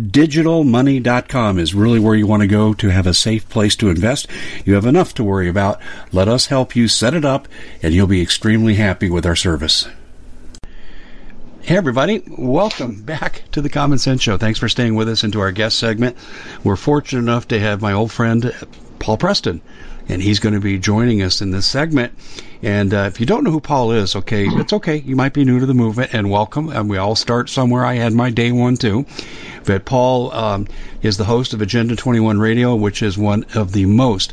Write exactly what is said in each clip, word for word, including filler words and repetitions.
digital money dot com is really where you want to go to have a safe place to invest. You have enough to worry about. Let us help you set it up, and you'll be extremely happy with our service. Hey, everybody. Welcome back to the Common Sense Show. Thanks for staying with us into our guest segment. We're fortunate enough to have my old friend, Paul Preston, and he's going to be joining us in this segment. And uh, if you don't know who Paul is, okay, it's okay. You might be new to the movement, and welcome. And we all start somewhere. I had my day one, too. But Paul um, is the host of Agenda twenty-one Radio, which is one of the most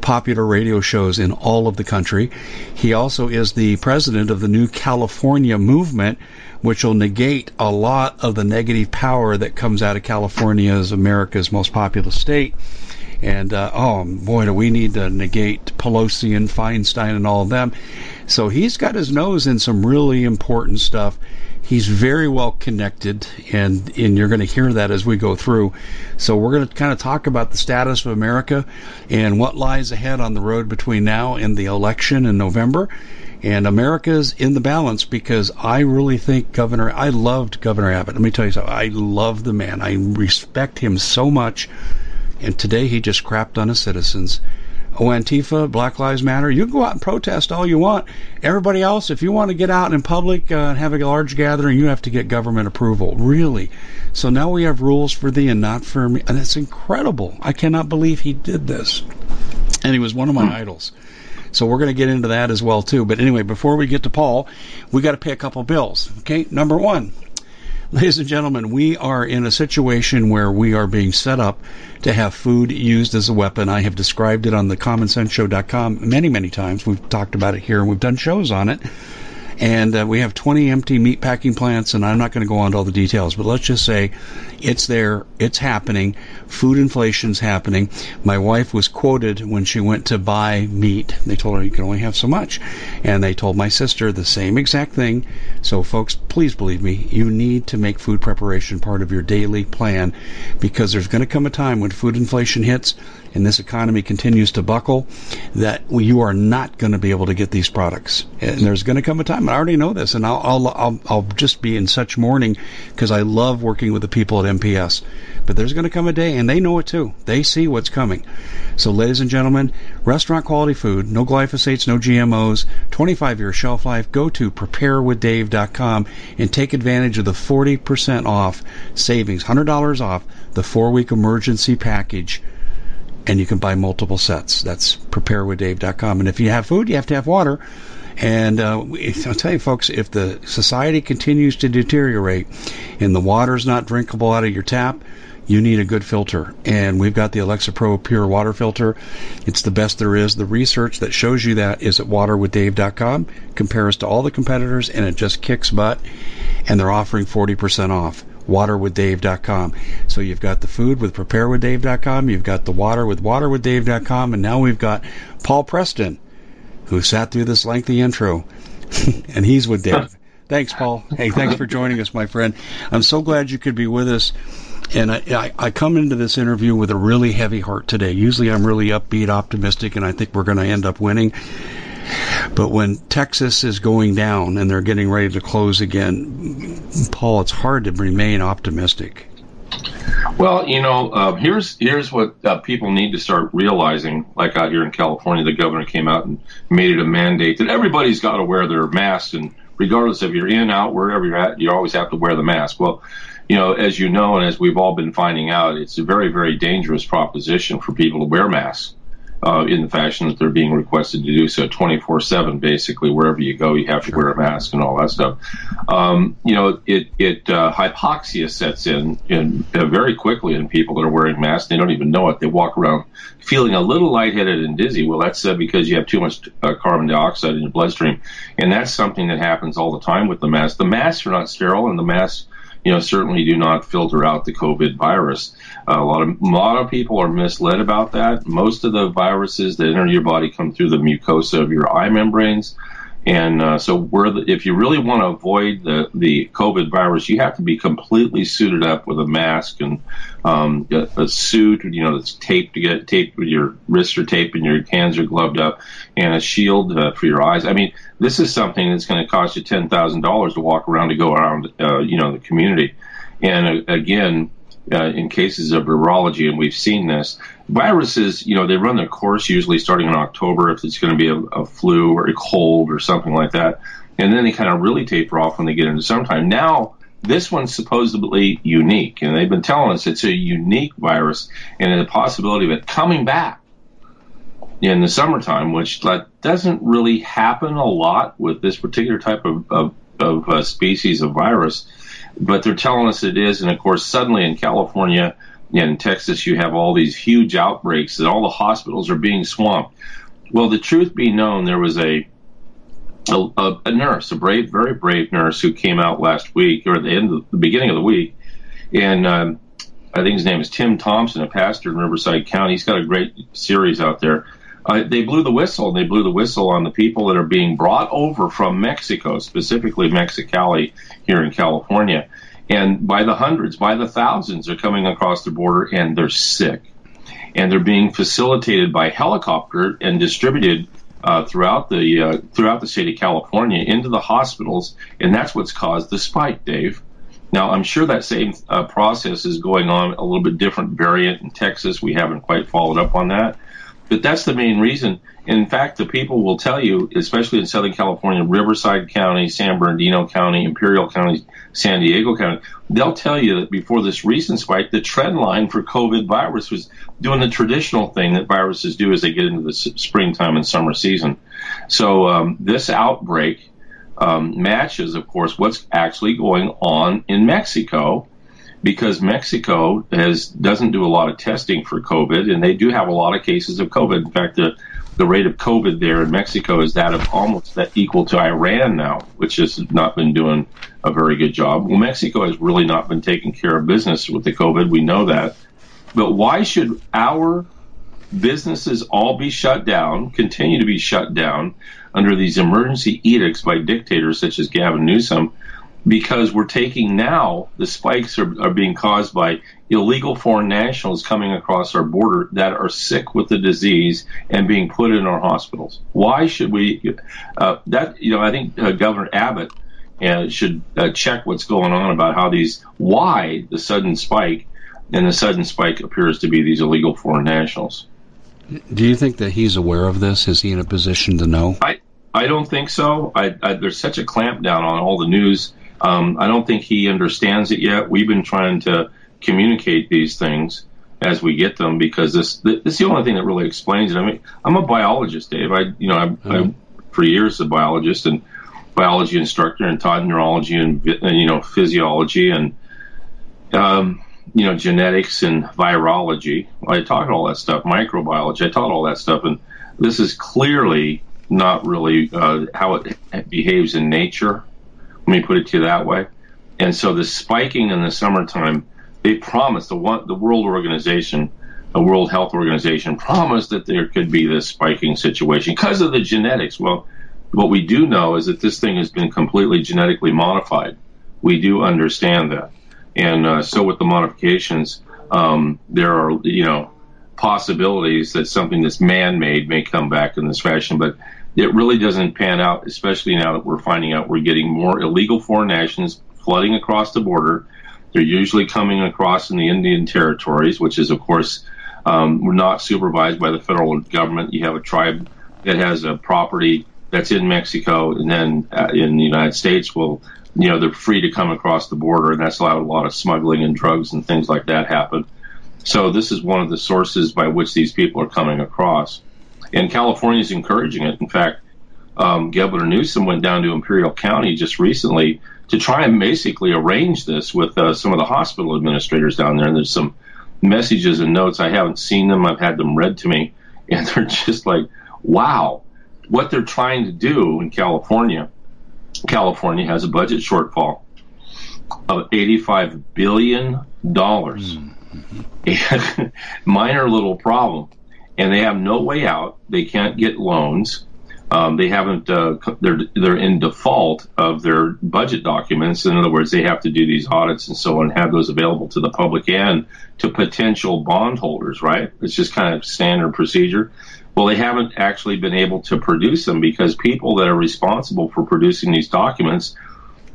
popular radio shows in all of the country. He also is the president of the New California Movement, which will negate a lot of the negative power that comes out of California as America's most populous state. And, uh, oh, boy, do we need to negate Pelosi and Feinstein and all of them. So he's got his nose in some really important stuff. He's very well connected, and, and you're going to hear that as we go through. So we're going to kind of talk about the status of America and what lies ahead on the road between now and the election in November. And America's in the balance because I really think Governor, I loved Governor Abbott. Let me tell you something. I love the man. I respect him so much. And today he just crapped on his citizens. Oh, Antifa, Black Lives Matter, you can go out and protest all you want. Everybody else, if you want to get out in public uh, and have a large gathering, you have to get government approval. Really? So now we have rules for thee and not for me. And it's incredible. I cannot believe he did this. And he was one of my hmm. idols. So we're going to get into that as well, too. But anyway, before we get to Paul, we got to pay a couple bills. Okay, number one. Ladies and gentlemen, we are in a situation where we are being set up to have food used as a weapon. I have described it on the common sense show dot com many, many times. We've talked about it here, and we've done shows on it. And uh, we have twenty empty meat packing plants, and I'm not going to go on to all the details, but let's just say it's there, it's happening, food inflation's happening. My wife was quoted when she went to buy meat. They told her you can only have so much, and they told my sister the same exact thing. So folks, please believe me, you need to make food preparation part of your daily plan, because there's going to come a time when food inflation hits and this economy continues to buckle that you are not going to be able to get these products. And there's going to come a time. I already know this, and I'll I'll I'll, I'll just be in such mourning because I love working with the people at M P S. But there's going to come a day, and they know it too. They see what's coming. So, ladies and gentlemen, restaurant-quality food, no glyphosates, no G M Os, twenty-five-year shelf life. Go to prepare with dave dot com and take advantage of the forty percent off savings, one hundred dollars off the four-week emergency package. And you can buy multiple sets. That's prepare with dave dot com. And if you have food, you have to have water. And uh, I'll tell you, folks, if the society continues to deteriorate and the water's not drinkable out of your tap, you need a good filter. And we've got the Alexa Pro Pure Water Filter. It's the best there is. The research that shows you that is at water with dave dot com. Compares to all the competitors, and it just kicks butt. And they're offering forty percent off. water with dave dot com. So you've got the food with prepare with dave dot com, you've got the water with water with dave dot com, and now we've got Paul Preston, who sat through this lengthy intro, and he's with Dave. Thanks, Paul. Hey, thanks for joining us, my friend. I'm so glad you could be with us. And I, I, I come into this interview with a really heavy heart today. Usually I'm really upbeat, optimistic, and I think we're going to end up winning. But when Texas is going down and they're getting ready to close again, Paul, it's hard to remain optimistic. Well, you know, uh, here's here's what uh, people need to start realizing. Like out here in California, the governor came out and made it a mandate that everybody's got to wear their mask. And regardless if you're in, out, wherever you're at, you always have to wear the mask. Well, you know, as you know, and as we've all been finding out, it's a very, very dangerous proposition for people to wear masks. Uh, in the fashion that they're being requested to do so twenty-four seven, basically, wherever you go, you have to wear a mask and all that stuff. Um, you know, it, it uh, hypoxia sets in, in uh, very quickly in people that are wearing masks. They don't even know it. They walk around feeling a little lightheaded and dizzy. Well, that's uh, because you have too much uh, carbon dioxide in your bloodstream. And that's something that happens all the time with the mask. The masks are not sterile, and the masks, you know, certainly do not filter out the COVID virus. Uh, a lot of a lot of people are misled about that. Most of the viruses that enter your body come through the mucosa of your eye membranes, and uh, so we're the, if you really want to avoid the, the COVID virus, you have to be completely suited up with a mask and um, a, a suit, you know, that's taped to get taped with your wrists are taped and your hands are gloved up, and a shield uh, for your eyes. I mean, this is something that's going to cost you ten thousand dollars to walk around to go around, uh, you know, the community. And uh, again, uh, in cases of virology, and we've seen this, viruses, you know, they run their course usually starting in October if it's going to be a, a flu or a cold or something like that. And then they kind of really taper off when they get into summertime. Now, this one's supposedly unique, and they've been telling us it's a unique virus and the possibility of it coming back in the summertime, which that doesn't really happen a lot with this particular type of, of, of uh, species of virus, but they're telling us it is. And of course, suddenly in California and Texas, you have all these huge outbreaks and all the hospitals are being swamped. Well, the truth be known, there was a a, a nurse, a brave, very brave nurse who came out last week or at the end of the beginning of the week, and um, I think his name is Tim Thompson, a pastor in Riverside County. He's got a great series out there. Uh, they blew the whistle. They blew the whistle on the people that are being brought over from Mexico, specifically Mexicali here in California. And by the hundreds, by the thousands are coming across the border, and they're sick. And they're being facilitated by helicopter and distributed uh, throughout the uh, throughout the state of California into the hospitals. And that's what's caused the spike, Dave. Now, I'm sure that same uh, process is going on, a little bit different variant in Texas. We haven't quite followed up on that. But that's the main reason. In fact, the people will tell you, especially in Southern California, Riverside County, San Bernardino County, Imperial County, San Diego County, they'll tell you that before this recent spike, the trend line for COVID virus was doing the traditional thing that viruses do as they get into the springtime and summer season. So um, this outbreak um, matches, of course, what's actually going on in Mexico, because Mexico has doesn't do a lot of testing for COVID, and they do have a lot of cases of COVID. In fact, the, the rate of COVID there in Mexico is that of almost that equal to Iran now, which has not been doing a very good job. Well, Mexico has really not been taking care of business with the COVID. We know that. But why should our businesses all be shut down, continue to be shut down under these emergency edicts by dictators such as Gavin Newsom? Because we're taking now, the spikes are, are being caused by illegal foreign nationals coming across our border that are sick with the disease and being put in our hospitals. Why should we? Uh, that you know, I think uh, Governor Abbott uh, should uh, check what's going on about how these, why the sudden spike, and the sudden spike appears to be these illegal foreign nationals. Do you think that he's aware of this? Is he in a position to know? I I don't think so. I, I, there's such a clampdown on all the news. Um, I don't think he understands it yet. We've been trying to communicate these things as we get them, because this this is the only thing that really explains it. I mean, I'm a biologist, Dave. I you know I, mm-hmm. I for years a biologist and biology instructor, and taught neurology and, and you know physiology, and um, you know, genetics and virology. I taught all that stuff, microbiology. I taught all that stuff, and this is clearly not really uh, how it behaves in nature. Let me put it to you that way. And so the spiking in the summertime, they promised, the one, the World Organization, the World Health Organization promised that there could be this spiking situation because of the genetics. Well, what we do know is that this thing has been completely genetically modified. We do understand that. And uh, so with the modifications, um, there are, you know, possibilities that something that's man-made may come back in this fashion, but it really doesn't pan out, especially now that we're finding out we're getting more illegal foreign nations flooding across the border. They're usually coming across in the Indian territories, which is, of course, um, we're not supervised by the federal government. You have a tribe that has a property that's in Mexico, and then uh, in the United States, well, you know, they're free to come across the border, and that's allowed a lot of smuggling and drugs and things like that happen. So this is one of the sources by which these people are coming across. And California is encouraging it. In fact, um, Governor Newsom went down to Imperial County just recently to try and basically arrange this with uh, some of the hospital administrators down there. And there's some messages and notes. I haven't seen them. I've had them read to me. And they're just like, wow, what they're trying to do in California. California has a budget shortfall of eighty-five billion dollars. Mm-hmm. And minor little problem. And they have no way out. They can't get loans. Um, they haven't. Uh, they're they're in default of their budget documents. In other words, they have to do these audits and so on, and have those available to the public and to potential bondholders. Right? It's just kind of standard procedure. Well, they haven't actually been able to produce them because people that are responsible for producing these documents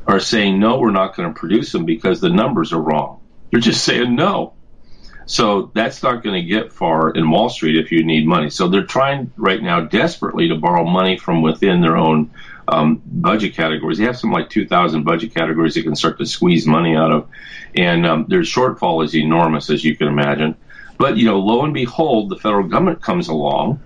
are saying no, we're not going to produce them because the numbers are wrong. They're just saying no. So that's not going to get far in Wall Street if you need money. So they're trying right now desperately to borrow money from within their own um, budget categories. They have some like two thousand budget categories they can start to squeeze money out of. And um, their shortfall is enormous, as you can imagine. But, you know, lo and behold, the federal government comes along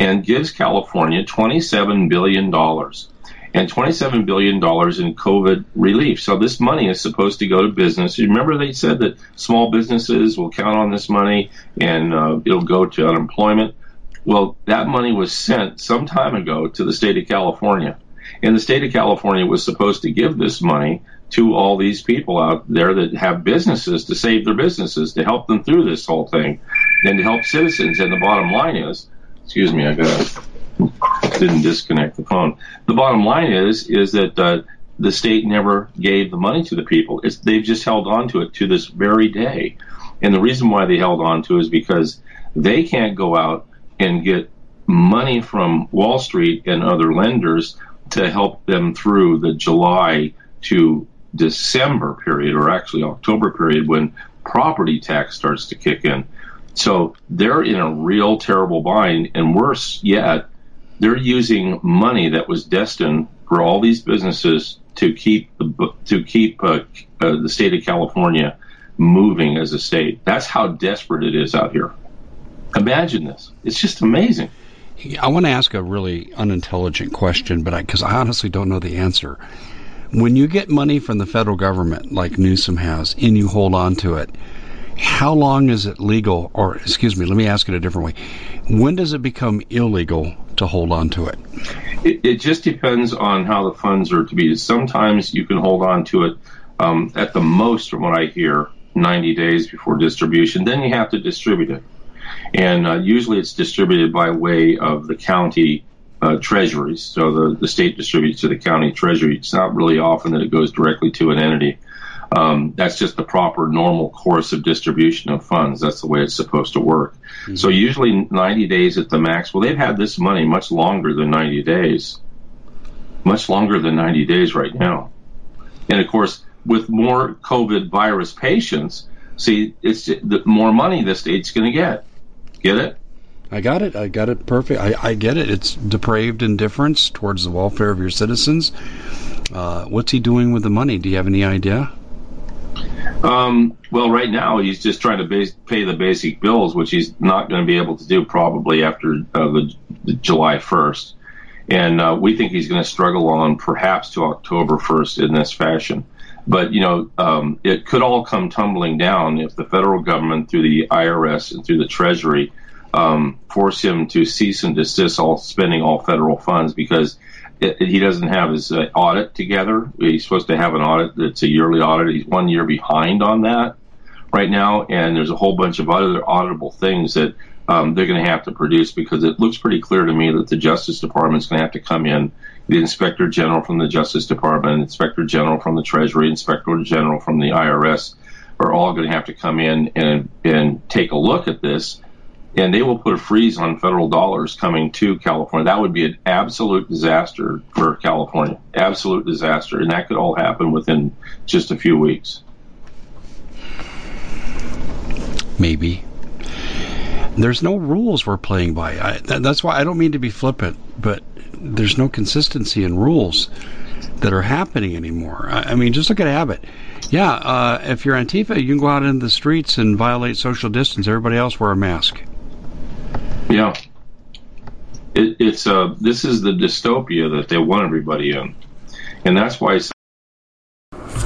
and gives California twenty-seven billion dollars. And twenty-seven billion dollars in COVID relief. So this money is supposed to go to business. You remember they said that small businesses will count on this money and uh, it'll go to unemployment. Well, that money was sent some time ago to the state of California. And the state of California was supposed to give this money to all these people out there that have businesses to save their businesses, to help them through this whole thing, and to help citizens. And the bottom line is, excuse me, I got didn't disconnect the phone. The bottom line is is that uh, the state never gave the money to the people. It's, they've just held on to it to this very day. And the reason why they held on to it is because they can't go out and get money from Wall Street and other lenders to help them through the July to December period, or actually October period, when property tax starts to kick in. So they're in a real terrible bind, and worse yet, they're using money that was destined for all these businesses to keep the, to keep uh, uh, the state of California moving as a state. That's how desperate it is out here. Imagine this. It's just amazing. I want to ask a really unintelligent question, but I, because I honestly don't know the answer. When you get money from the federal government, like Newsom has, and you hold on to it, how long is it legal, or excuse me, let me ask it a different way. When does it become illegal to hold on to it? It, it just depends on how the funds are to be. Sometimes you can hold on to it um, at the most, from what I hear, ninety days before distribution. Then you have to distribute it. And uh, usually it's distributed by way of the county uh, treasuries. So the, the state distributes to the county treasury. It's not really often that it goes directly to an entity. Um, that's just the proper normal course of distribution of funds. That's the way it's supposed to work. Mm-hmm. So usually ninety days at the max. Well, they've had this money much longer than ninety days. Much longer than ninety days right now. And, of course, with more COVID virus patients, see, it's the more money the state's going to get. Get it? I got it. I got it perfect. I, I get it. It's depraved indifference towards the welfare of your citizens. Uh, what's he doing with the money? Do you have any idea? Um, well, right now he's just trying to base, pay the basic bills, which he's not going to be able to do probably after uh, the, the July first. And uh, we think he's going to struggle on perhaps to October first in this fashion. But, you know, um, it could all come tumbling down if the federal government, through the I R S and through the Treasury, um, force him to cease and desist all spending all federal funds, because it, it, he doesn't have his uh, audit together. He's supposed to have an audit that's a yearly audit. He's one year behind on that right now, and there's a whole bunch of other auditable things that um, they're going to have to produce, because it looks pretty clear to me that the Justice Department's going to have to come in. The Inspector General from the Justice Department, Inspector General from the Treasury, Inspector General from the I R S are all going to have to come in and and take a look at this, and they will put a freeze on federal dollars coming to California. That would be an absolute disaster for California, absolute disaster, and that could all happen within just a few weeks. Maybe. There's no rules we're playing by. I, that's why I don't mean to be flippant, but there's no consistency in rules that are happening anymore. I mean, just look at Abbott. Yeah, uh, if you're Antifa, you can go out into the streets and violate social distance. Everybody else wear a mask. Yeah. It, it's uh, this is the dystopia that they want everybody in. And that's why... It's-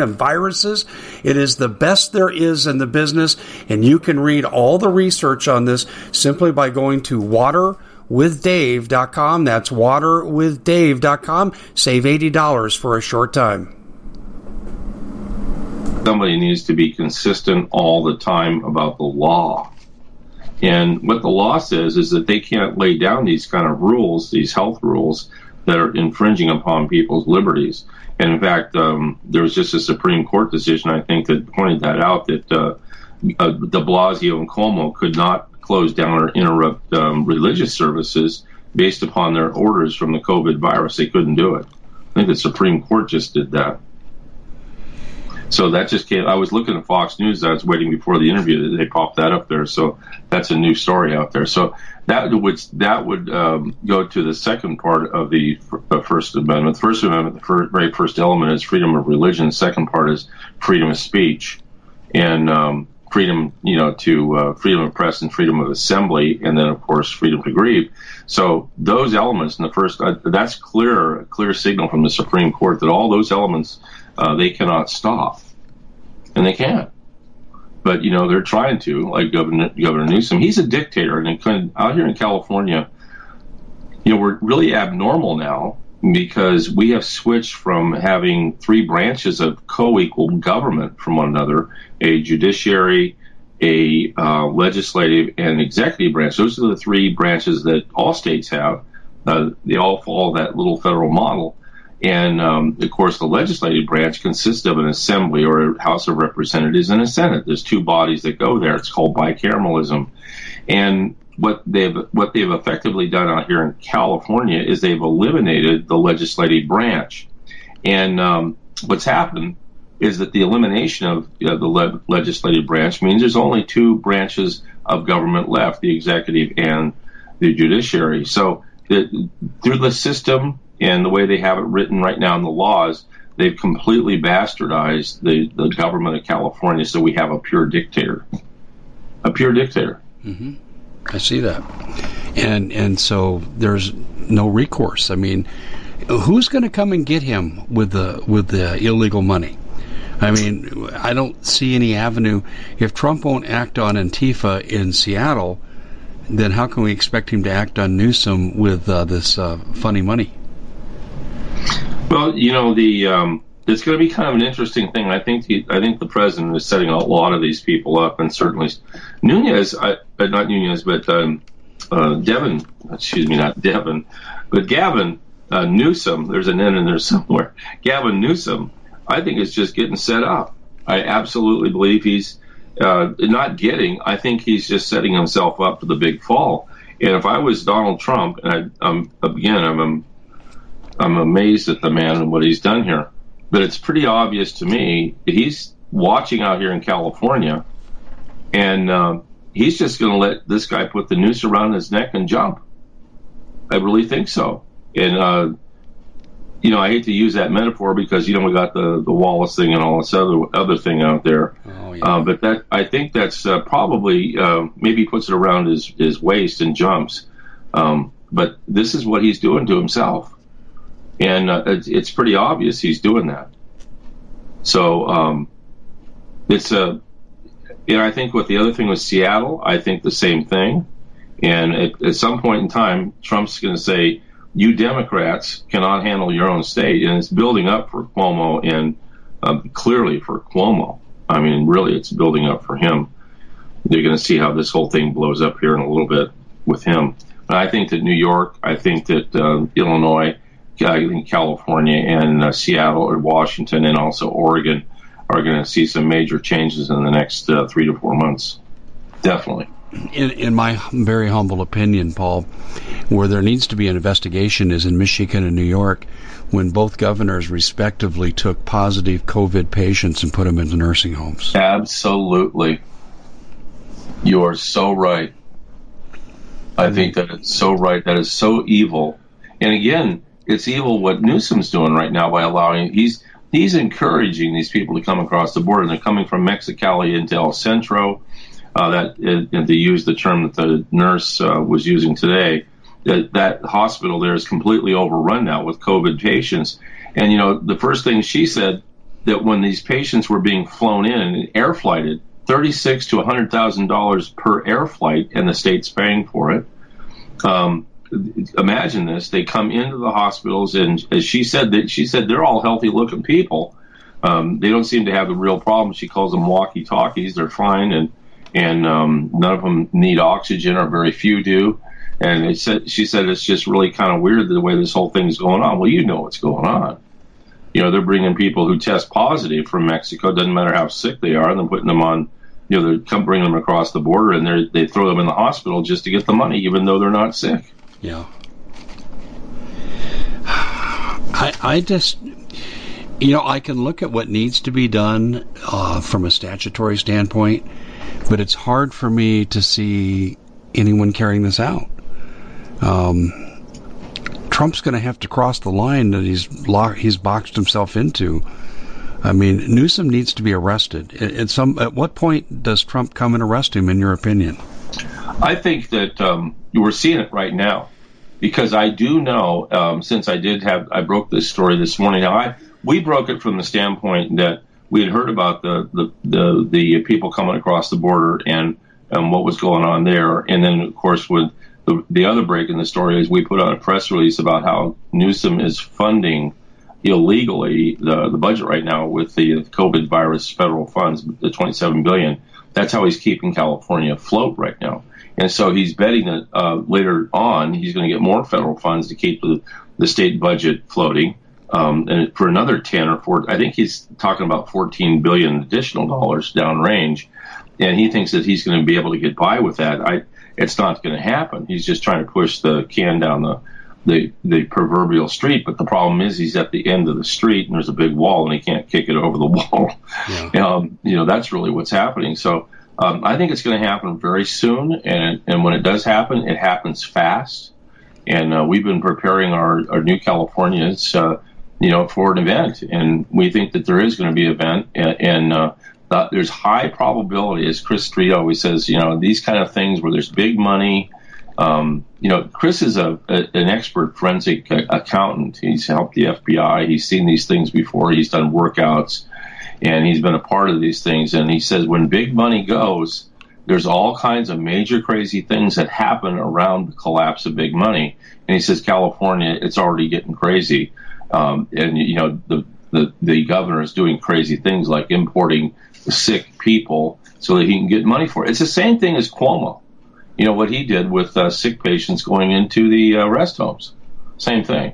and viruses. It is the best there is in the business, and you can read all the research on this simply by going to water with dave dot com. That's water with dave dot com. Save eighty dollars for a short time. Somebody needs to be consistent all the time about the law. And what the law says is that they can't lay down these kind of rules, these health rules, that are infringing upon people's liberties. And in fact, um, there was just a Supreme Court decision, I think, that pointed that out, that uh, uh, de Blasio and Cuomo could not close down or interrupt um, religious services based upon their orders from the COVID virus. They couldn't do it. I think the Supreme Court just did that. So that just came. I was looking at Fox News. I was waiting before the interview that they popped that up there. So that's a new story out there. So that would that would um, go to the second part of the First Amendment. The First Amendment, the first, very first element is freedom of religion. The second part is freedom of speech. And um, freedom, you know, to uh, freedom of press and freedom of assembly, and then, of course, freedom to grieve. So those elements in the first, uh, that's clear, a clear signal from the Supreme Court that all those elements, uh, they cannot stop, and they can't. But, you know, they're trying to, like Governor, Governor Newsom. He's a dictator, and out here in California, you know, we're really abnormal now. because we have switched from having three branches of co-equal government from one another, a judiciary, a uh, legislative, and executive branch. Those are the three branches that all states have. Uh, they all follow that little federal model. And, um, of course, the legislative branch consists of an assembly or a House of Representatives and a Senate. There's two bodies that go there. It's called bicameralism. And what they've what they've effectively done out here in California is they've eliminated the legislative branch. And um, what's happened is that the elimination of you know, the le- legislative branch means there's only two branches of government left, the executive and the judiciary. So the, through the system and the way they have it written right now in the laws, they've completely bastardized the, the government of California, so we have a pure dictator. A pure dictator. Mm-hmm. I see that. And and so there's no recourse. I mean, who's going to come and get him with the with the illegal money? I mean, I don't see any avenue. If Trump won't act on Antifa in Seattle, then how can we expect him to act on Newsom with uh, this uh, funny money? Well, you know, the um, it's going to be kind of an interesting thing. I think the, I think the president is setting a lot of these people up, and certainly Nunez, I, not Nunez, but um, uh, Devin, excuse me, not Devin, but Gavin uh, Newsom, there's an N in there somewhere, Gavin Newsom, I think it's just getting set up. I absolutely believe he's uh, not getting. I think he's just setting himself up for the big fall. And if I was Donald Trump, and I, I'm again, I'm I'm amazed at the man and what he's done here. But it's pretty obvious to me that he's watching out here in California, and uh, he's just going to let this guy put the noose around his neck and jump. I really think so. And uh, you know, I hate to use that metaphor because, you know, we got the, the Wallace thing and all this other other thing out there. Oh, yeah. uh, but that I think that's uh, probably uh, maybe puts it around his, his waist and jumps. Um, but this is what he's doing to himself. And uh, it's, it's pretty obvious he's doing that. So um, it's a – and I think what the other thing was Seattle, I think the same thing. And at, at some point in time, Trump's going to say – you Democrats cannot handle your own state, and it's building up for Cuomo and um, clearly for Cuomo. I mean, really, it's building up for him. You're going to see how this whole thing blows up here in a little bit with him. But I think that New York, I think that uh, Illinois, I think California and uh, Seattle or Washington and also Oregon are going to see some major changes in the next uh, three to four months. Definitely. In, in my very humble opinion, Paul, where there needs to be an investigation is in Michigan and New York, when both governors respectively took positive COVID patients and put them into nursing homes. Absolutely. You are so right. I think that it's so right. That is so evil. And again, it's evil what Newsom's doing right now by allowing, he's he's encouraging these people to come across the border. And they're coming from Mexicali into El Centro. Uh, that uh, to use the term that the nurse uh, was using today, that that hospital there is completely overrun now with COVID patients. And, you know, the first thing she said that when these patients were being flown in and air flighted, thirty-six thousand to one hundred thousand dollars per air flight, and the state's paying for it. Um, imagine this. They come into the hospitals, and as she said, that she said they're all healthy-looking people. Um, they don't seem to have the real problem. She calls them walkie-talkies. They're fine, and And um, none of them need oxygen, or very few do. And it said, she said it's just really kind of weird the way this whole thing's going on. Well, you know what's going on. You know, they're bringing people who test positive from Mexico, doesn't matter how sick they are, and they're putting them on, you know, they come bring them across the border, and they throw them in the hospital just to get the money, even though they're not sick. Yeah. I, I just... You know, I can look at what needs to be done uh, from a statutory standpoint, but it's hard for me to see anyone carrying this out. Um, Trump's going to have to cross the line that he's locked, he's boxed himself into. I mean, Newsom needs to be arrested. At, at some, at what point does Trump come and arrest him, in your opinion? I think that um, we're seeing it right now, because I do know, um, since I did have, I broke this story this morning. Now, I... We broke it from the standpoint that we had heard about the the, the, the people coming across the border and, and what was going on there. And then, of course, with The, the other break in the story is we put out a press release about how Newsom is funding illegally the, the budget right now with the COVID virus federal funds, the twenty-seven billion dollars. That's how he's keeping California afloat right now. And so he's betting that uh, later on he's going to get more federal funds to keep the, the state budget floating. Um, and for another ten or four, I think he's talking about fourteen billion dollars additional dollars downrange. And he thinks that he's going to be able to get by with that. I, it's not going to happen. He's just trying to push the can down the, the, the proverbial street. But the problem is he's at the end of the street and there's a big wall and he can't kick it over the wall. Yeah. Um, you know, that's really what's happening. So um, I think it's going to happen very soon. And, and when it does happen, it happens fast. And uh, we've been preparing our, our new Californians uh you know, for an event. And we think that there is going to be an event. And, and uh, that there's high probability, as Chris Street always says, you know, these kind of things where there's big money. Um, you know, Chris is a, a an expert forensic accountant. He's helped the F B I. He's seen these things before. He's done workouts. And he's been a part of these things. And he says when big money goes, there's all kinds of major crazy things that happen around the collapse of big money. And he says California, it's already getting crazy. Um, and, you know, the, the, the governor is doing crazy things like importing sick people so that he can get money for it. It's the same thing as Cuomo, you know, what he did with uh, sick patients going into the uh, rest homes. Same thing,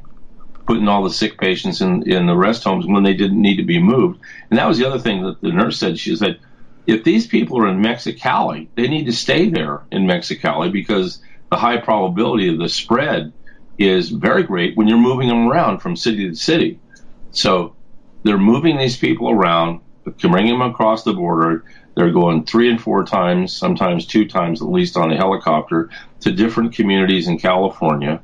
putting all the sick patients in, in the rest homes when they didn't need to be moved. And that was the other thing that the nurse said. She said, if these people are in Mexicali, they need to stay there in Mexicali because the high probability of the spread is very great when you're moving them around from city to city. So they're moving these people around, bringing them across the border. They're going three and four times, sometimes two times at least on a helicopter, to different communities in California.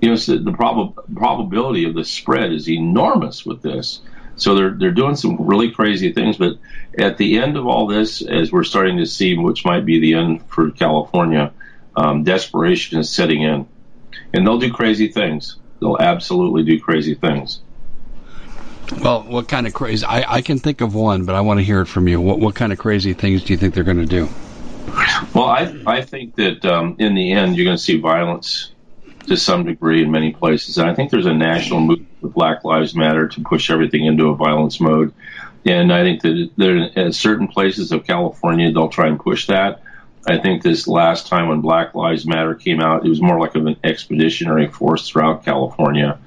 You know, so the prob- probability of the spread is enormous with this. So they're they're doing some really crazy things. But at the end of all this, as we're starting to see, which might be the end for California, um, desperation is setting in. And they'll do crazy things. They'll absolutely do crazy things. Well, what kind of crazy? I, I can think of one, but I want to hear it from you. What what kind of crazy things do you think they're going to do? Well, I I think that um, in the end, you're going to see violence to some degree in many places. And I think there's a national movement with Black Lives Matter to push everything into a violence mode. And I think that there, at certain places of California, they'll try and push that. I think this last time when Black Lives Matter came out, it was more like of an expeditionary force throughout California.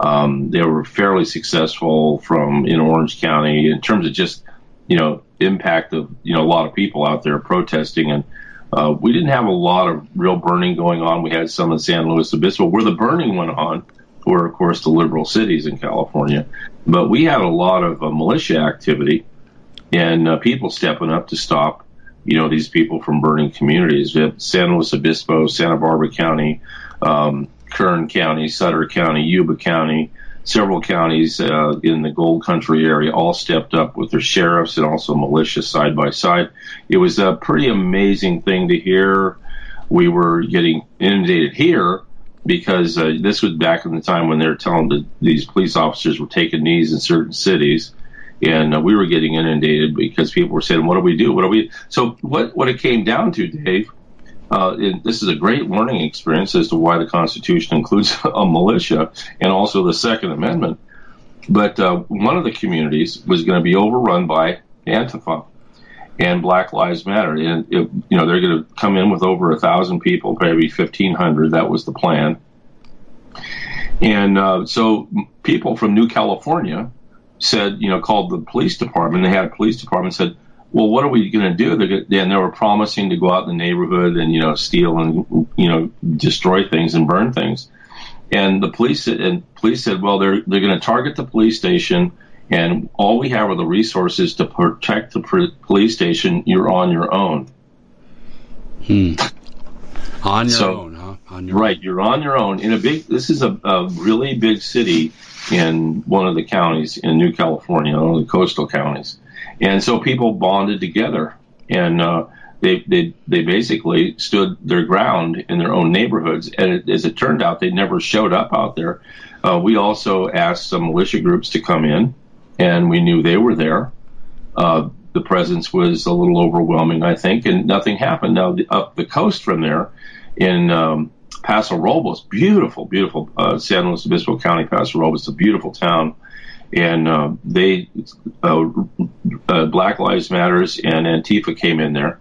Um, they were fairly successful from in Orange County in terms of just, you know, impact of, you know, a lot of people out there protesting. And uh, we didn't have a lot of real burning going on. We had some in San Luis Obispo where the burning went on, were, of course, the liberal cities in California. But we had a lot of uh, militia activity and uh, people stepping up to stop, you know, these people from burning communities. We have San Luis Obispo, Santa Barbara County, um, Kern County, Sutter County, Yuba County, several counties uh, in the Gold Country area all stepped up with their sheriffs and also militia side by side. It was a pretty amazing thing to hear. We were getting inundated here because uh, this was back in the time when they were telling that these police officers were taking knees in certain cities. And uh, we were getting inundated because people were saying, what do we do? What do we? So what, what it came down to, Dave, uh, it, this is a great learning experience as to why the Constitution includes a militia and also the Second Amendment. But uh, one of the communities was going to be overrun by Antifa and Black Lives Matter. And, it, you know, they're going to come in with over one thousand people, maybe fifteen hundred. That was the plan. And uh, so people from New California said, you know, called the police department. They had a police department said, well, what are we going to do? They're gonna, and they were promising to go out in the neighborhood and, you know, steal and, you know, destroy things and burn things. And the police and police said, well, they're they're going to target the police station. And all we have are the resources to protect the pr- police station. You're on your own. Hmm. On your so, own, huh? On your right. Own. You're on your own. In a big, this is a, a really big city in one of the counties in New California, one of the coastal counties. And so people bonded together, and uh, they, they they basically stood their ground in their own neighborhoods. And it, as it turned out, they never showed up out there. Uh, we also asked some militia groups to come in, and we knew they were there. Uh, the presence was a little overwhelming, I think, and nothing happened. Now, up the coast from there in um, Paso Robles, beautiful, beautiful uh, San Luis Obispo County, Paso Robles, a beautiful town. And uh, they, uh, uh, Black Lives Matters and Antifa came in there,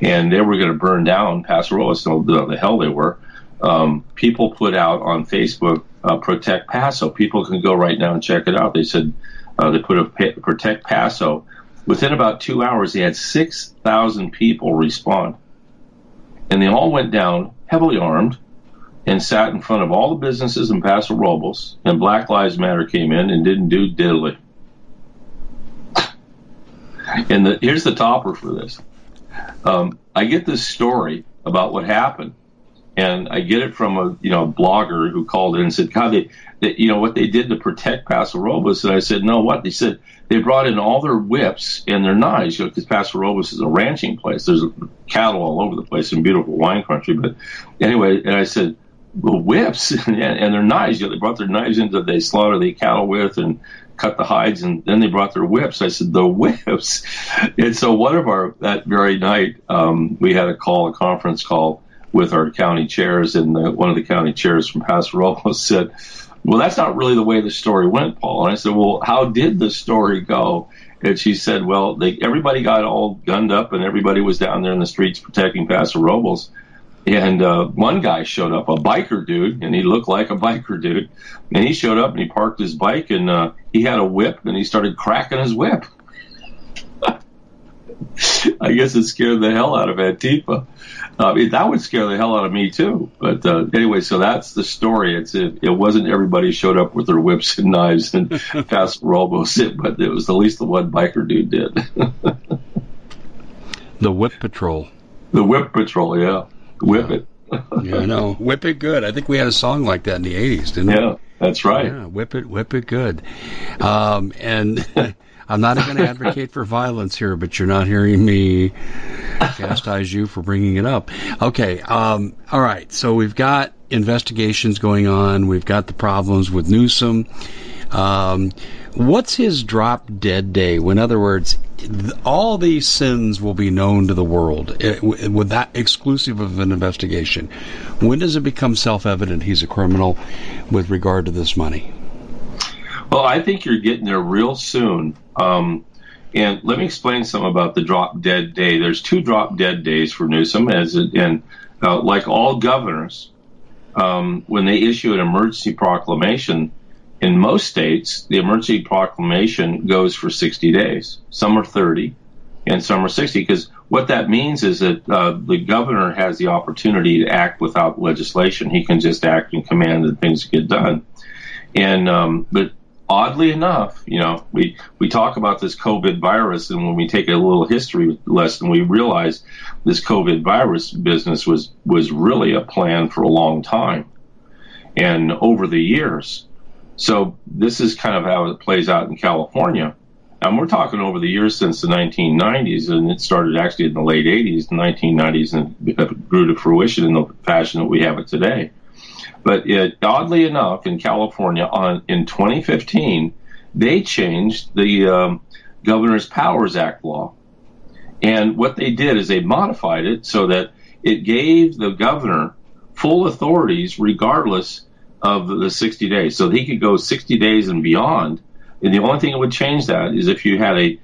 and they were going to burn down Paso Robles. So the, the hell they were. Um, people put out on Facebook, uh, Protect Paso. People can go right now and check it out. They said uh, they put a pa- Protect Paso. Within about two hours, they had six thousand people respond. And they all went down heavily armed and sat in front of all the businesses in Paso Robles, and Black Lives Matter came in and didn't do diddly. And the, here's the topper for this. Um, I get this story about what happened, and I get it from a you know blogger who called in and said, God, they, they, you know what they did to protect Paso Robles. And I said, no, what? They said they brought in all their whips and their knives, you know, because Paso Robles is a ranching place. There's cattle all over the place in beautiful wine country. But anyway, and I said, the whips and, and their knives. You know, they brought their knives into they slaughter the cattle with and cut the hides, and then they brought their whips. I said, the whips. And so one of our that very night, um, we had a call, a conference call with our county chairs, and the, one of the county chairs from Paso Robles said, well, that's not really the way the story went, Paul. And I said, well, how did the story go? And she said, well, they, everybody got all gunned up, and everybody was down there in the streets protecting Paso Robles. And uh, one guy showed up, a biker dude, and he looked like a biker dude. And he showed up, and he parked his bike, and uh, he had a whip, and he started cracking his whip. I guess it scared the hell out of Antifa. Uh, it, that would scare the hell out of me, too. But uh, anyway, so that's the story. It's It, it wasn't everybody showed up with their whips and knives and Paso Robles, but it was at least the one biker dude did. The Whip Patrol. The Whip Patrol, yeah. Whip it. Yeah, I know. Whip it good. I think we had a song like that in the eighties, didn't yeah, we? Yeah, that's right. Yeah, whip it, whip it good. Um, and I'm not going to advocate for violence here, but you're not hearing me chastise you for bringing it up. Okay, um, all right. So we've got investigations going on. We've got the problems with Newsom. Um, what's his drop dead day? In other words, th- all these sins will be known to the world it, w- with that exclusive of an investigation. When does it become self-evident he's a criminal with regard to this money? Well, I think you're getting there real soon. Um, and let me explain something about the drop dead day. There's two drop dead days for Newsom, as it, and uh, like all governors, um, when they issue an emergency proclamation. In most states, the emergency proclamation goes for sixty days. Some are thirty, and some are sixty, because what that means is that uh, the governor has the opportunity to act without legislation. He can just act in command and things get done. And um, but oddly enough, you know, we, we talk about this COVID virus, and when we take a little history lesson, we realize this COVID virus business was, was really a plan for a long time and over the years. So this is kind of how it plays out in California. And we're talking over the years since the nineteen nineties, and it started actually in the late eighties, the nineteen nineties, and it grew to fruition in the fashion that we have it today. But it, oddly enough, in California, on in twenty fifteen, they changed the um, Governor's Powers Act law. And what they did is they modified it so that it gave the governor full authorities regardless of the sixty days, so he could go sixty days and beyond. And the only thing that would change that is if you had a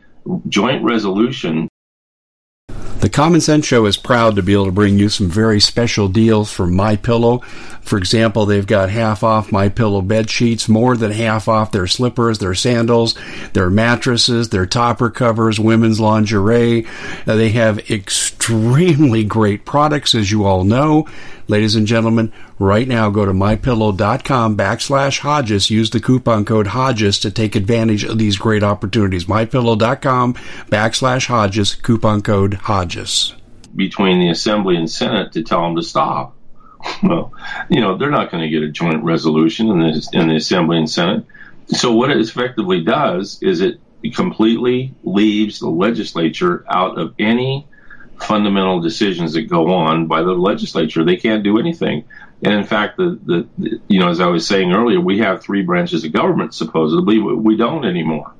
joint resolution. The Common Sense Show is proud to be able to bring you some very special deals from MyPillow. For example, they've got half off MyPillow bed sheets, more than half off their slippers, their sandals, their mattresses, their topper covers, women's lingerie. Now, they have extremely great products, as you all know. Ladies and gentlemen, right now go to mypillow.com backslash Hodges. Use the coupon code Hodges to take advantage of these great opportunities. mypillow.com backslash Hodges, coupon code Hodges. Between the Assembly and Senate to tell them to stop. Well, you know, they're not going to get a joint resolution in the, in the Assembly and Senate. So what it effectively does is it completely leaves the legislature out of any fundamental decisions that go on by the legislature. They can't do anything. And in fact, the, the, the you know, as I was saying earlier, we have three branches of government, supposedly. We don't anymore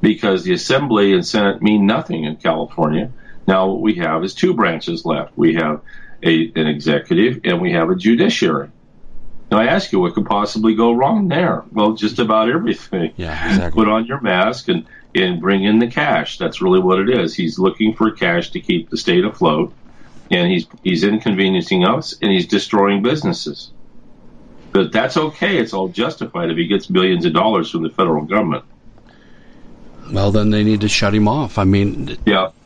because the Assembly and Senate mean nothing in California. Now what we have is two branches left. We have a, an executive, and we have a judiciary. Now, I ask you, what could possibly go wrong there? Well, just about everything. Yeah, exactly. Put on your mask and, and bring in the cash. That's really what it is. He's looking for cash to keep the state afloat, and he's he's inconveniencing us, and he's destroying businesses. But that's okay. It's all justified if he gets billions of dollars from the federal government. Well, then they need to shut him off. I mean, yeah.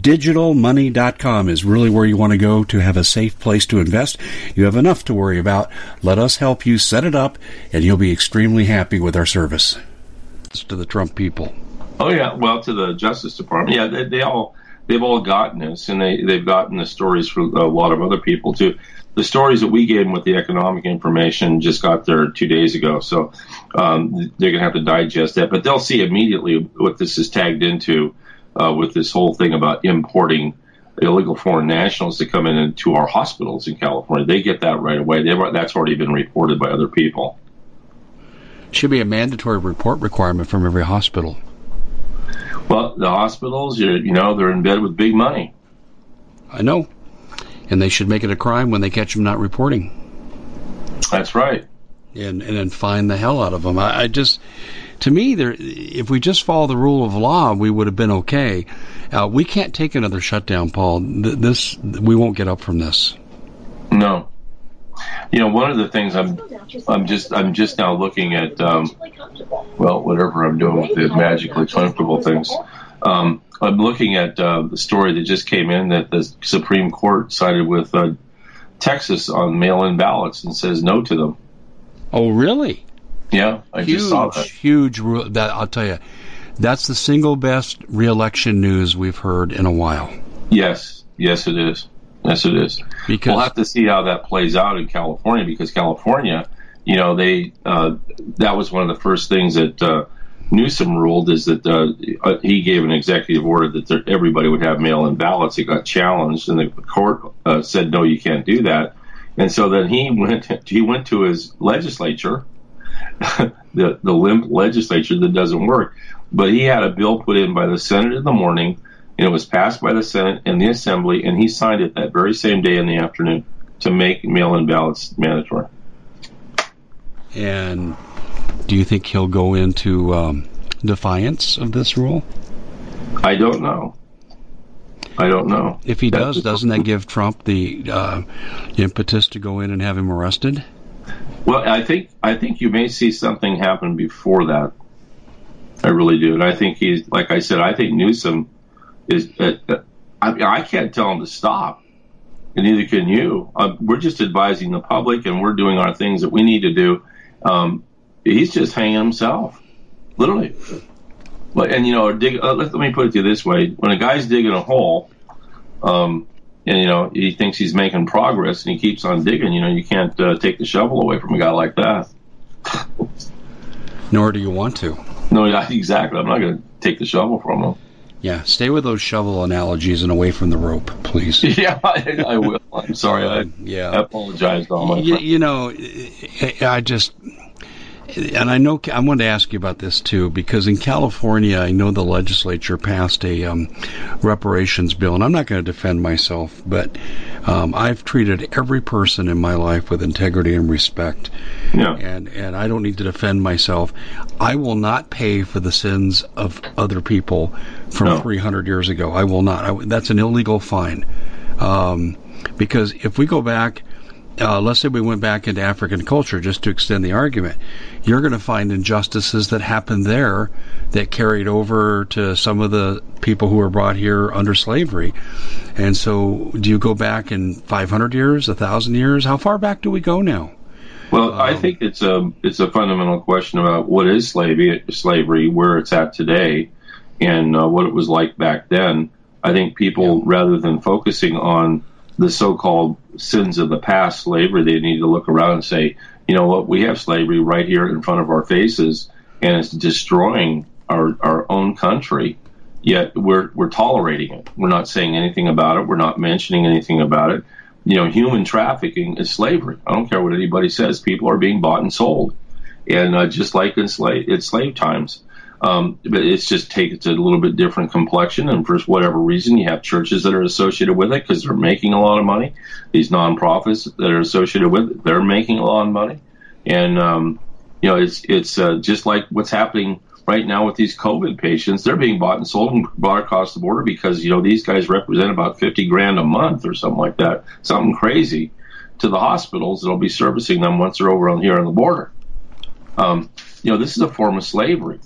digital money dot com is really where you want to go to have a safe place to invest. You have enough to worry about. Let us help you set it up, and you'll be extremely happy with our service. To the Trump people. Oh, yeah. Well, to the Justice Department. Yeah, they, they all, they've all gotten this, and they, they've gotten the stories from a lot of other people, too. The stories that we gave them with the economic information just got there two days ago, so um, they're going to have to digest that. But they'll see immediately what this is tagged into. Uh, with this whole thing about importing illegal foreign nationals to come in into our hospitals in California. They get that right away. They've, that's already been reported by other people. Should be a mandatory report requirement from every hospital. Well, the hospitals, you, you know, they're in bed with big money. I know. And they should make it a crime when they catch them not reporting. That's right. And, and then fine the hell out of them. I, I just... To me, there, if we just follow the rule of law, we would have been okay. Uh, we can't take another shutdown, Paul. This, we won't get up from this. No. You know, one of the things I'm, I'm just, I'm just now looking at, um, well, whatever I'm doing with the magically comfortable things. Um, I'm looking at uh, the story that just came in that the Supreme Court sided with uh, Texas on mail-in ballots and says no to them. Oh, really? Yeah, I huge, just saw that. Huge, huge, that, I'll tell you, that's the single best re-election news we've heard in a while. Yes, yes it is. Yes it is. Because we'll have to see how that plays out in California, because California, you know, they uh, that was one of the first things that uh, Newsom ruled, is that uh, he gave an executive order that there, everybody would have mail-in ballots. It got challenged, and the court uh, said, no, you can't do that. And so then he went, he went to his legislature, the the limp legislature that doesn't work, but he had a bill put in by the Senate in the morning, and it was passed by the Senate and the Assembly, and he signed it that very same day in the afternoon to make mail-in ballots mandatory. And do you think he'll go into um, defiance of this rule? I don't know. I don't know. If he That's does, doesn't that give Trump the uh, impetus to go in and have him arrested? Well, I think I think you may see something happen before that. I really do, and I think he's like I said. I think Newsom is. Uh, uh, I, I can't tell him to stop, and neither can you. Uh, we're just advising the public, and we're doing our things that we need to do. Um, he's just hanging himself, literally. But and you know, dig, uh, let, let me put it to you this way: when a guy's digging a hole, um, and, you know, he thinks he's making progress and he keeps on digging. You know, you can't uh, take the shovel away from a guy like that. Nor do you want to. No, exactly. I'm not going to take the shovel from him. Yeah, stay with those shovel analogies and away from the rope, please. Yeah, I, I will. I'm sorry. I, yeah. I apologize to all my friends. You know, I just... and I know I wanted to ask you about this too, because in California, I know the legislature passed a um, reparations bill, and I'm not going to defend myself, but um, I've treated every person in my life with integrity and respect, yeah. and and I don't need to defend myself. I will not pay for the sins of other people from no. three hundred years ago. I will not. I, that's an illegal fine, um, because if we go back. Uh, let's say we went back into African culture, just to extend the argument. You're going to find injustices that happened there that carried over to some of the people who were brought here under slavery. And so do you go back in five hundred years, one thousand years? How far back do we go now? Well, um, I think it's a, it's a fundamental question about what is slavery, slavery where it's at today, and uh, what it was like back then. I think people, yeah. rather than focusing on the so-called sins of the past, slavery, they need to look around and say, you know what, we have slavery right here in front of our faces, and it's destroying our, our own country, yet we're we're tolerating it. We're not saying anything about it. We're not mentioning anything about it. You know, human trafficking is slavery. I don't care what anybody says. People are being bought and sold, and uh, just like in slave, in slave times. Um, but it's just take it to a little bit different complexion, and for whatever reason, you have churches that are associated with it because they're making a lot of money. These nonprofits that are associated with it, they're making a lot of money, and um, you know it's it's uh, just like what's happening right now with these COVID patients. They're being bought and sold and brought across the border because you know these guys represent about fifty grand a month or something like that, something crazy, to the hospitals that'll be servicing them once they're over on here on the border. Um, you know this is a form of slavery.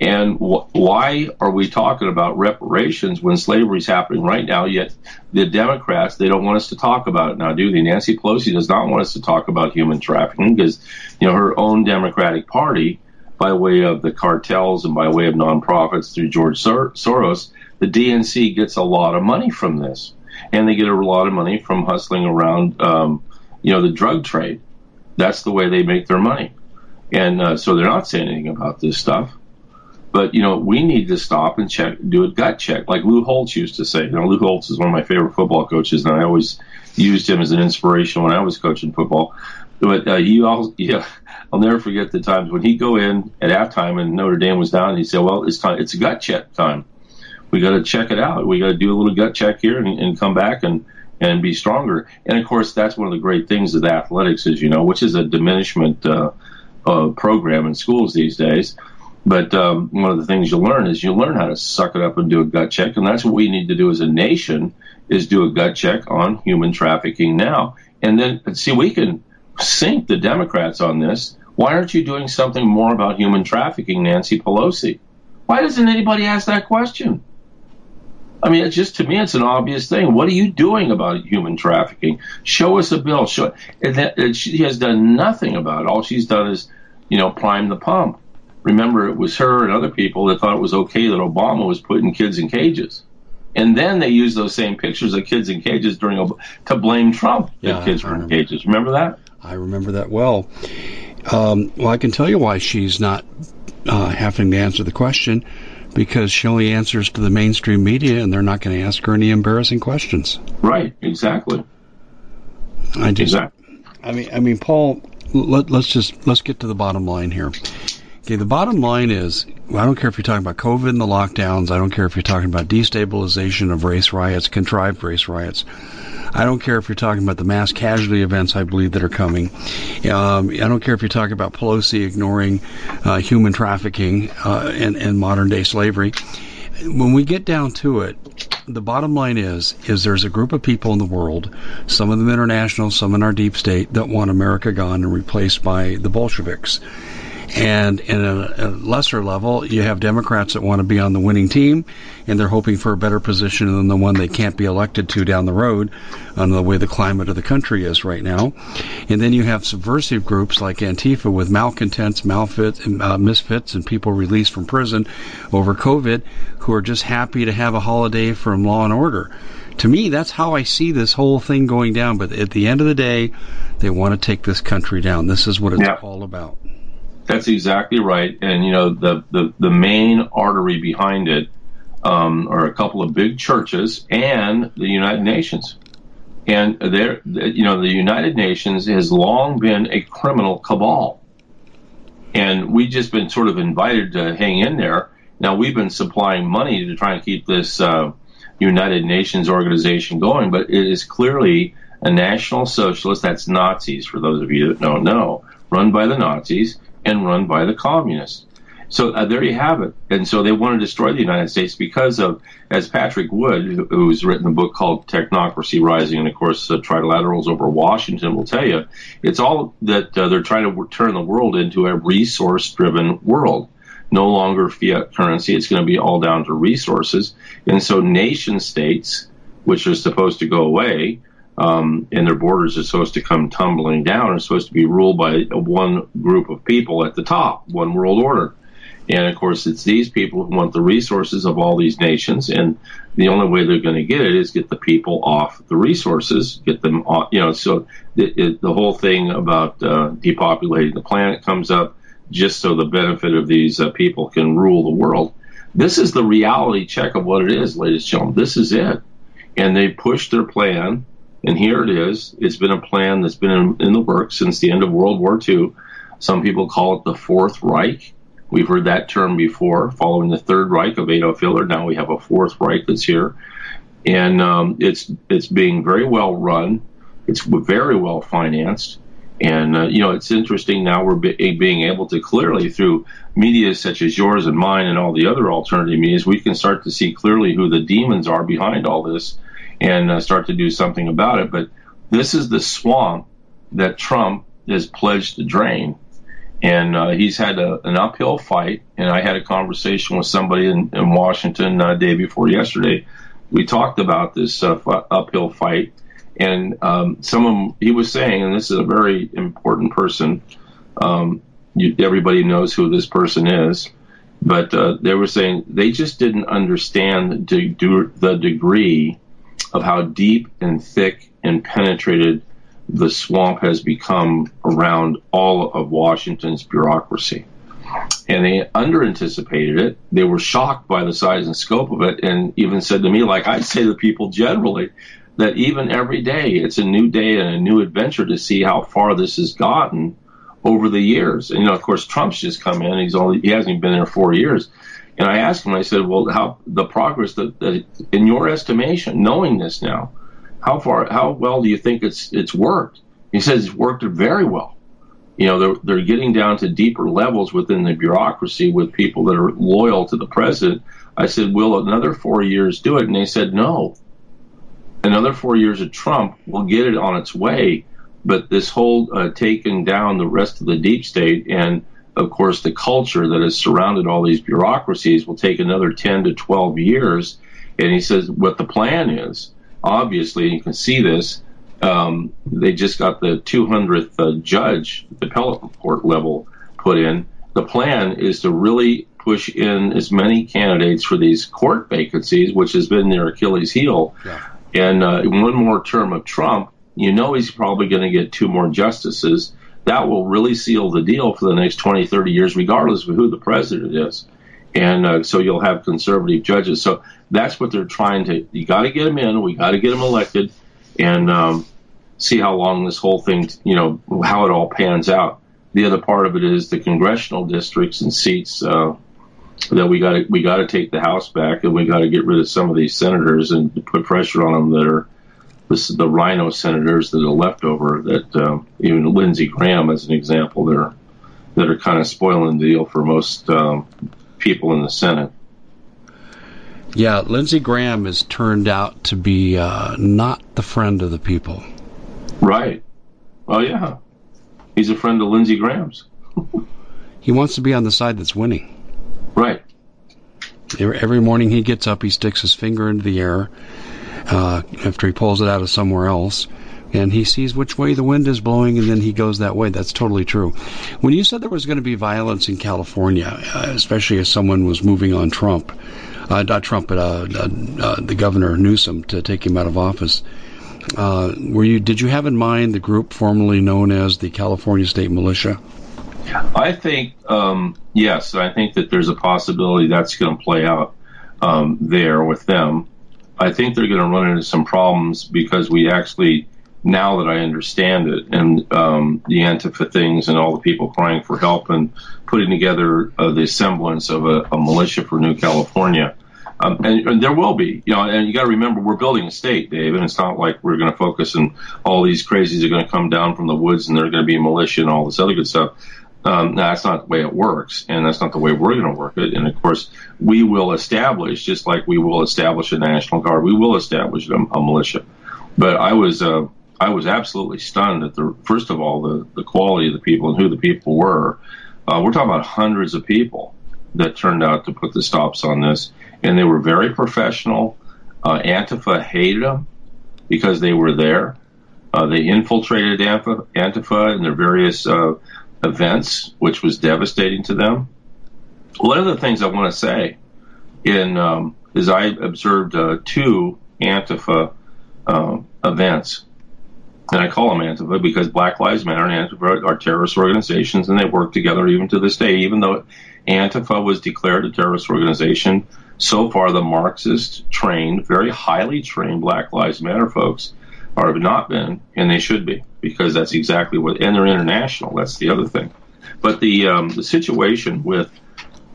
And wh- why are we talking about reparations when slavery is happening right now? Yet the Democrats, they don't want us to talk about it now, do they? Nancy Pelosi does not want us to talk about human trafficking because, you know, her own Democratic Party, by way of the cartels and by way of nonprofits through George Sor- Soros, the D N C gets a lot of money from this, and they get a lot of money from hustling around, um, you know, the drug trade. That's the way they make their money, and uh, so they're not saying anything about this stuff. But, you know, we need to stop and check, do a gut check, like Lou Holtz used to say. You know, Lou Holtz is one of my favorite football coaches, and I always used him as an inspiration when I was coaching football. But uh, he also, yeah, I'll never forget the times when he'd go in at halftime and Notre Dame was down, and he'd say, well, it's time, it's gut check time. We got to check it out. We got to do a little gut check here and, and come back and, and be stronger. And, of course, that's one of the great things of athletics is, you know, which is a diminishment uh, uh, program in schools these days. But um, one of the things you learn is you learn how to suck it up and do a gut check. And that's what we need to do as a nation is do a gut check on human trafficking now. And then, see, we can sink the Democrats on this. Why aren't you doing something more about human trafficking, Nancy Pelosi? Why doesn't anybody ask that question? I mean, it's just, to me, it's an obvious thing. What are you doing about human trafficking? Show us a bill. Show, and that, and she has done nothing about it. All she's done is, you know, prime the pump. Remember, it was her and other people that thought it was okay that Obama was putting kids in cages. And then they used those same pictures of kids in cages during Ob- to blame Trump yeah, that kids I were remember. in cages. Remember that? I remember that well. Um, well, I can tell you why she's not uh, having to answer the question, because she only answers to the mainstream media, and they're not going to ask her any embarrassing questions. Right, exactly. I just, exactly. I mean, I mean, Paul, let, let's just let's get to the bottom line here. Okay, the bottom line is, I don't care if you're talking about COVID and the lockdowns. I don't care if you're talking about destabilization of race riots, contrived race riots. I don't care if you're talking about the mass casualty events, I believe, that are coming. Um, I don't care if you're talking about Pelosi ignoring uh, human trafficking uh, and, and modern-day slavery. When we get down to it, the bottom line is, is there's a group of people in the world, some of them international, some in our deep state, that want America gone and replaced by the Bolsheviks. And in a, a lesser level, you have Democrats that want to be on the winning team, and they're hoping for a better position than the one they can't be elected to down the road on the way the climate of the country is right now. And then you have subversive groups like Antifa with malcontents, malfits, uh, misfits, and people released from prison over COVID who are just happy to have a holiday from law and order. To me, that's how I see this whole thing going down. But at the end of the day, they want to take this country down. This is what it's yeah. all about. That's exactly right. And, you know, the, the, the main artery behind it um, are a couple of big churches and the United Nations. And, they're, you know, the United Nations has long been a criminal cabal. And we've just been sort of invited to hang in there. Now, we've been supplying money to try and keep this uh, United Nations organization going, but it is clearly a national socialist, that's Nazis, for those of you that don't know, run by the Nazis and run by the communists. So uh, there you have it. And so they want to destroy the United States because of, as Patrick Wood, who's written a book called Technocracy Rising, and of course uh, Trilaterals Over Washington will tell you, it's all that uh, they're trying to turn the world into a resource-driven world. No longer fiat currency. It's going to be all down to resources. And so nation states, which are supposed to go away, Um, and their borders are supposed to come tumbling down, are supposed to be ruled by one group of people at the top, one world order. And, of course, it's these people who want the resources of all these nations, and the only way they're going to get it is get the people off the resources, get them off, you know, so the, it, the whole thing about uh, depopulating the planet comes up just so the benefit of these uh, people can rule the world. This is the reality check of what it is, ladies and gentlemen. This is it. And they pushed their plan. And here it is. It's been a plan that's been in, in the works since the end of World War Two. Some people call it the Fourth Reich. We've heard that term before. Following the Third Reich of Adolf Hitler, now we have a Fourth Reich that's here. And um, it's it's being very well run. It's very well financed. And, uh, you know, it's interesting now we're be- being able to clearly, through media such as yours and mine and all the other alternative medias, we can start to see clearly who the demons are behind all this, and uh, start to do something about it. But this is the swamp that Trump has pledged to drain. And uh, he's had a, an uphill fight. And I had a conversation with somebody in, in Washington the uh, day before yesterday. We talked about this uh, f- uphill fight. And um, someone, he was saying, and this is a very important person. Um, you, everybody knows who this person is. But uh, they were saying they just didn't understand the, de- the degree of how deep and thick and penetrated the swamp has become around all of Washington's bureaucracy. And they under-anticipated it. They were shocked by the size and scope of it, and even said to me, like I say to people generally, that even every day it's a new day and a new adventure to see how far this has gotten over the years. And, you know, of course, Trump's just come in. He's only, he hasn't been there four years. And I asked him, I said, well, how the progress, that, that in your estimation, knowing this now, how far, how well do you think it's it's worked? He says it's worked very well. You know, they're, they're getting down to deeper levels within the bureaucracy with people that are loyal to the president. I said, will another four years do it? And they said, no. Another four years of Trump will get it on its way. But this whole uh, taking down the rest of the deep state and, of course, the culture that has surrounded all these bureaucracies will take another ten to twelve years. And he says what the plan is, obviously, you can see this. Um, they just got the two hundredth uh, judge, the appellate court level, put in. The plan is to really push in as many candidates for these court vacancies, which has been their Achilles heel. Yeah. And uh, one more term of Trump, you know he's probably going to get two more justices. That will really seal the deal for the next twenty, thirty years, regardless of who the president is. And uh, so you'll have conservative judges. So that's what they're trying to – you got to get them in. We got to get them elected and um, see how long this whole thing, you know, how it all pans out. The other part of it is the congressional districts and seats uh, that we got to we got to take the House back, and we got to get rid of some of these senators and put pressure on them that are – the, the rhino senators that are left over, that uh, even Lindsey Graham, as an example, that are, that are kind of spoiling the deal for most um, people in the Senate. Yeah, Lindsey Graham has turned out to be uh, not the friend of the people. Right. Oh, yeah. He's a friend of Lindsey Graham's. He wants to be on the side that's winning. Right. Every morning he gets up, he sticks his finger into the air, Uh, after he pulls it out of somewhere else, and he sees which way the wind is blowing, and then he goes that way. That's totally true. When you said there was going to be violence in California, uh, especially if someone was moving on Trump, uh, not Trump, but uh, uh, uh, the Governor Newsom, to take him out of office, uh, were you? Did you have in mind the group formerly known as the California State Militia? I think, um, yes, I think that there's a possibility that's going to play out um, there with them. I think they're going to run into some problems because we actually now that I understand it, and um, the Antifa things and all the people crying for help and putting together uh, the semblance of a, a militia for New California. Um, and, and there will be, you know, and you got to remember, we're building a state, Dave, and it's not like we're going to focus and all these crazies are going to come down from the woods and they're going to be militia and all this other good stuff. Um, no, that's not the way it works, and that's not the way we're going to work it. And, of course, we will establish, just like we will establish a National Guard, we will establish a, a militia. But I was uh, I was absolutely stunned at, the first of all, the, the quality of the people and who the people were. Uh, we're talking about hundreds of people that turned out to put the stops on this, and they were very professional. Uh, Antifa hated them because they were there. Uh, they infiltrated Antifa, Antifa and their various uh events, which was devastating to them. One of the things I want to say in um, is I observed uh, two Antifa uh, events, and I call them Antifa because Black Lives Matter and Antifa are terrorist organizations, and they work together even to this day, even though Antifa was declared a terrorist organization. So far, the Marxist trained, very highly trained Black Lives Matter folks are not been, and they should be, because that's exactly what, and they're international. That's the other thing. But the um, the situation with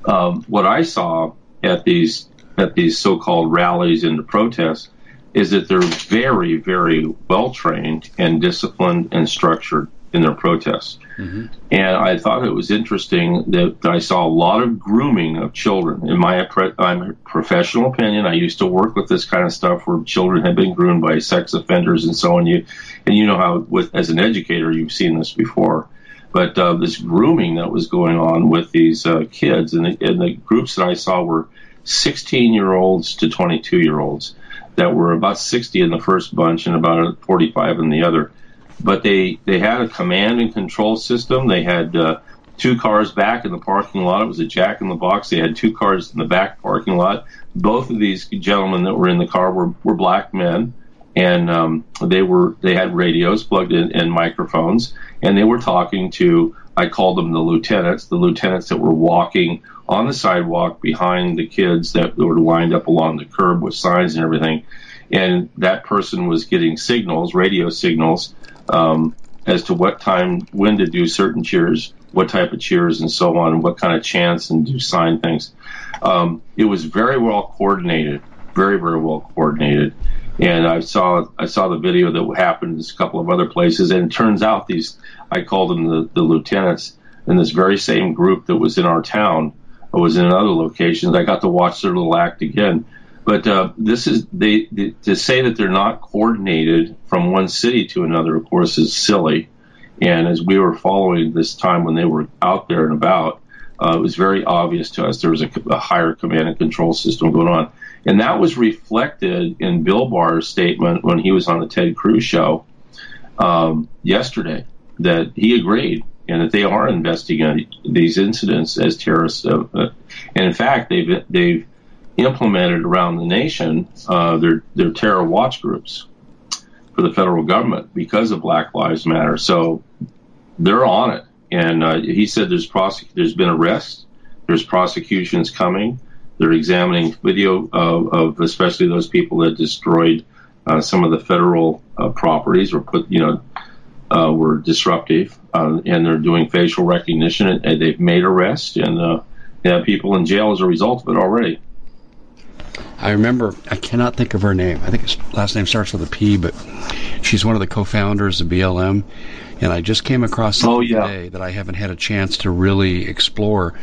um, what I saw at these at these so-called rallies and the protests is that they're very, very well trained and disciplined and structured in their protests. Mm-hmm. And I thought it was interesting that I saw a lot of grooming of children. In my I'm professional opinion, I used to work with this kind of stuff where children have been groomed by sex offenders and so on. You and you know how, with, as an educator, you've seen this before. But uh, this grooming that was going on with these uh, kids, and the, and the groups that I saw were sixteen-year-olds to twenty-two-year-olds that were about sixty in the first bunch and about forty-five in the other. But they, they had a command and control system. They had uh, two cars back in the parking lot. It was a jack in the box. They had two cars in the back parking lot. Both of these gentlemen that were in the car were, were black men, and um, they were they had radios plugged in and microphones, and they were talking to, I called them the lieutenants, the lieutenants that were walking on the sidewalk behind the kids that were lined up along the curb with signs and everything. And that person was getting signals, radio signals, um, as to what time, when to do certain cheers, what type of cheers and so on, and what kind of chants and do sign things. Um, it was very well coordinated, very, very well coordinated. And I saw I saw the video that happened in a couple of other places. And it turns out these, I called them the, the lieutenants, and this very same group that was in our town was in other locations. I got to watch their little act again. But uh, this is they, they to say that they're not coordinated from one city to another, of course, is silly. And as we were following this time when they were out there and about, uh, it was very obvious to us there was a, a higher command and control system going on. And that was reflected in Bill Barr's statement when he was on the Ted Cruz show um, yesterday, that he agreed and that they are investigating these incidents as terrorists. Uh, uh, and in fact, they've they've implemented around the nation uh, their, their terror watch groups for the federal government because of Black Lives Matter. So they're on it. And uh, he said there's prosec- there's been arrests, there's prosecutions coming, they're examining video of, of especially those people that destroyed uh, some of the federal uh, properties or put, you know, uh, were disruptive, uh, and they're doing facial recognition, and they've made arrests, and uh, they have people in jail as a result of it already. I remember, I cannot think of her name. I think her last name starts with a P, but she's one of the co-founders of B L M. And I just came across something oh, yeah. today that I haven't had a chance to really explore.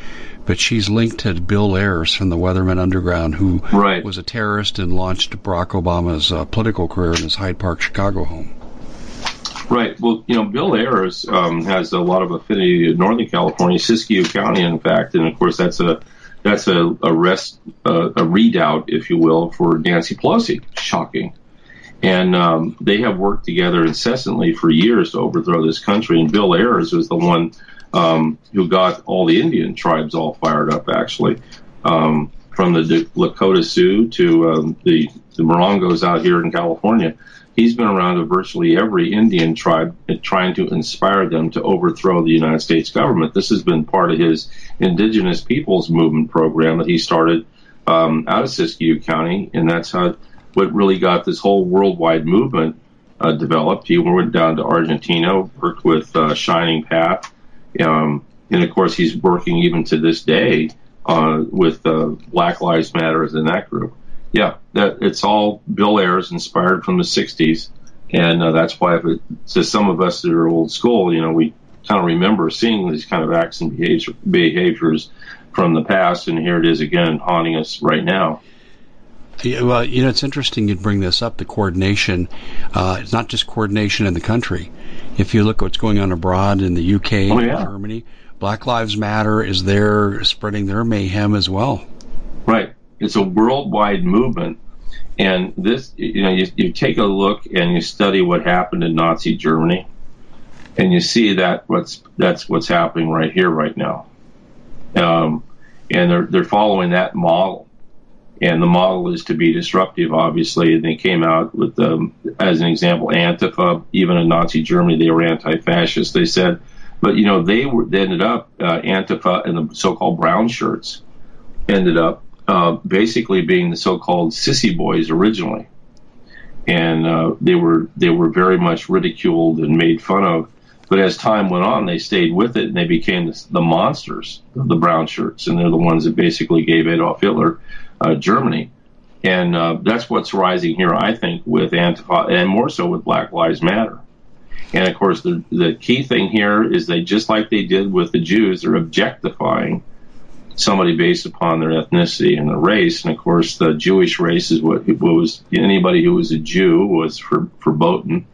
But she's linked to Bill Ayers from the Weatherman Underground, who right. was a terrorist and launched Barack Obama's uh, political career in his Hyde Park, Chicago home. Right. Well, you know, Bill Ayers um, has a lot of affinity to Northern California, Siskiyou County, in fact. And, of course, that's a... That's a a, rest, uh, a readout, if you will, for Nancy Pelosi. Shocking. And um, they have worked together incessantly for years to overthrow this country. And Bill Ayers was the one um, who got all the Indian tribes all fired up, actually, um, from the D- Lakota Sioux to um, the, the Morongos out here in California. He's been around to virtually every Indian tribe trying to inspire them to overthrow the United States government. This has been part of his Indigenous Peoples Movement program that he started um, out of Siskiyou County, and that's how what really got this whole worldwide movement uh, developed. He went down to Argentina, worked with uh, Shining Path, um, and of course he's working even to this day uh, with uh, Black Lives Matter and that group. Yeah, that it's all Bill Ayers inspired from the sixties, and uh, that's why if it, to some of us that are old school, you know, we kind of remember seeing these kind of acts and behavior, behaviors from the past, and here it is again haunting us right now. Yeah, well, you know, it's interesting you'd bring this up, the coordination. Uh, it's not just coordination in the country. If you look at what's going on abroad in the U K, oh, yeah. and Germany, Black Lives Matter is there spreading their mayhem as well. Right. It's a worldwide movement. And this, you know, you, you take a look and you study what happened in Nazi Germany, and you see that what's that's what's happening right here, right now. Um, and they're they're following that model. And the model is to be disruptive, obviously. And they came out with, um, as an example, Antifa. Even in Nazi Germany, they were anti-fascist, they said. But, you know, they, were, they ended up, uh, Antifa and the so-called brown shirts ended up uh, basically being the so-called sissy boys originally. And uh, they were they were very much ridiculed and made fun of. But as time went on, they stayed with it, and they became the, the monsters of the brown shirts. And they're the ones that basically gave Adolf Hitler Uh, Germany, and uh, that's what's rising here, I think, with Antifa, and more so with Black Lives Matter. And of course, the the key thing here is they, just like they did with the Jews, they're objectifying somebody based upon their ethnicity and their race. And of course, the Jewish race is what, what was anybody who was a Jew was for, verboten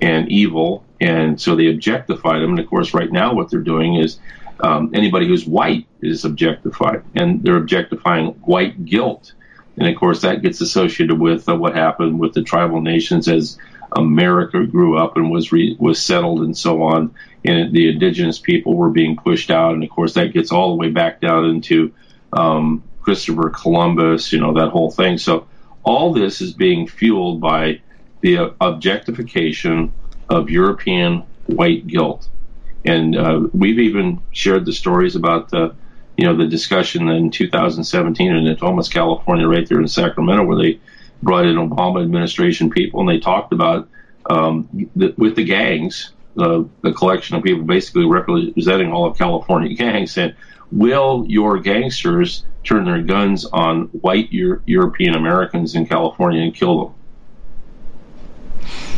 and evil, and so they objectified them. And of course, right now, what they're doing is. Um, anybody who's white is objectified, and they're objectifying white guilt. And, of course, that gets associated with uh, what happened with the tribal nations as America grew up and was re- was settled and so on, and the indigenous people were being pushed out. And, of course, that gets all the way back down into um, Christopher Columbus, you know, that whole thing. So all this is being fueled by the uh, objectification of European white guilt. And uh, we've even shared the stories about the, you know, the discussion in two thousand seventeen in Atolmas, California, right there in Sacramento, where they brought in Obama administration people, and they talked about um, the, with the gangs, uh, the collection of people basically representing all of California gangs, saying, "Will your gangsters turn their guns on white Euro- European Americans in California and kill them?"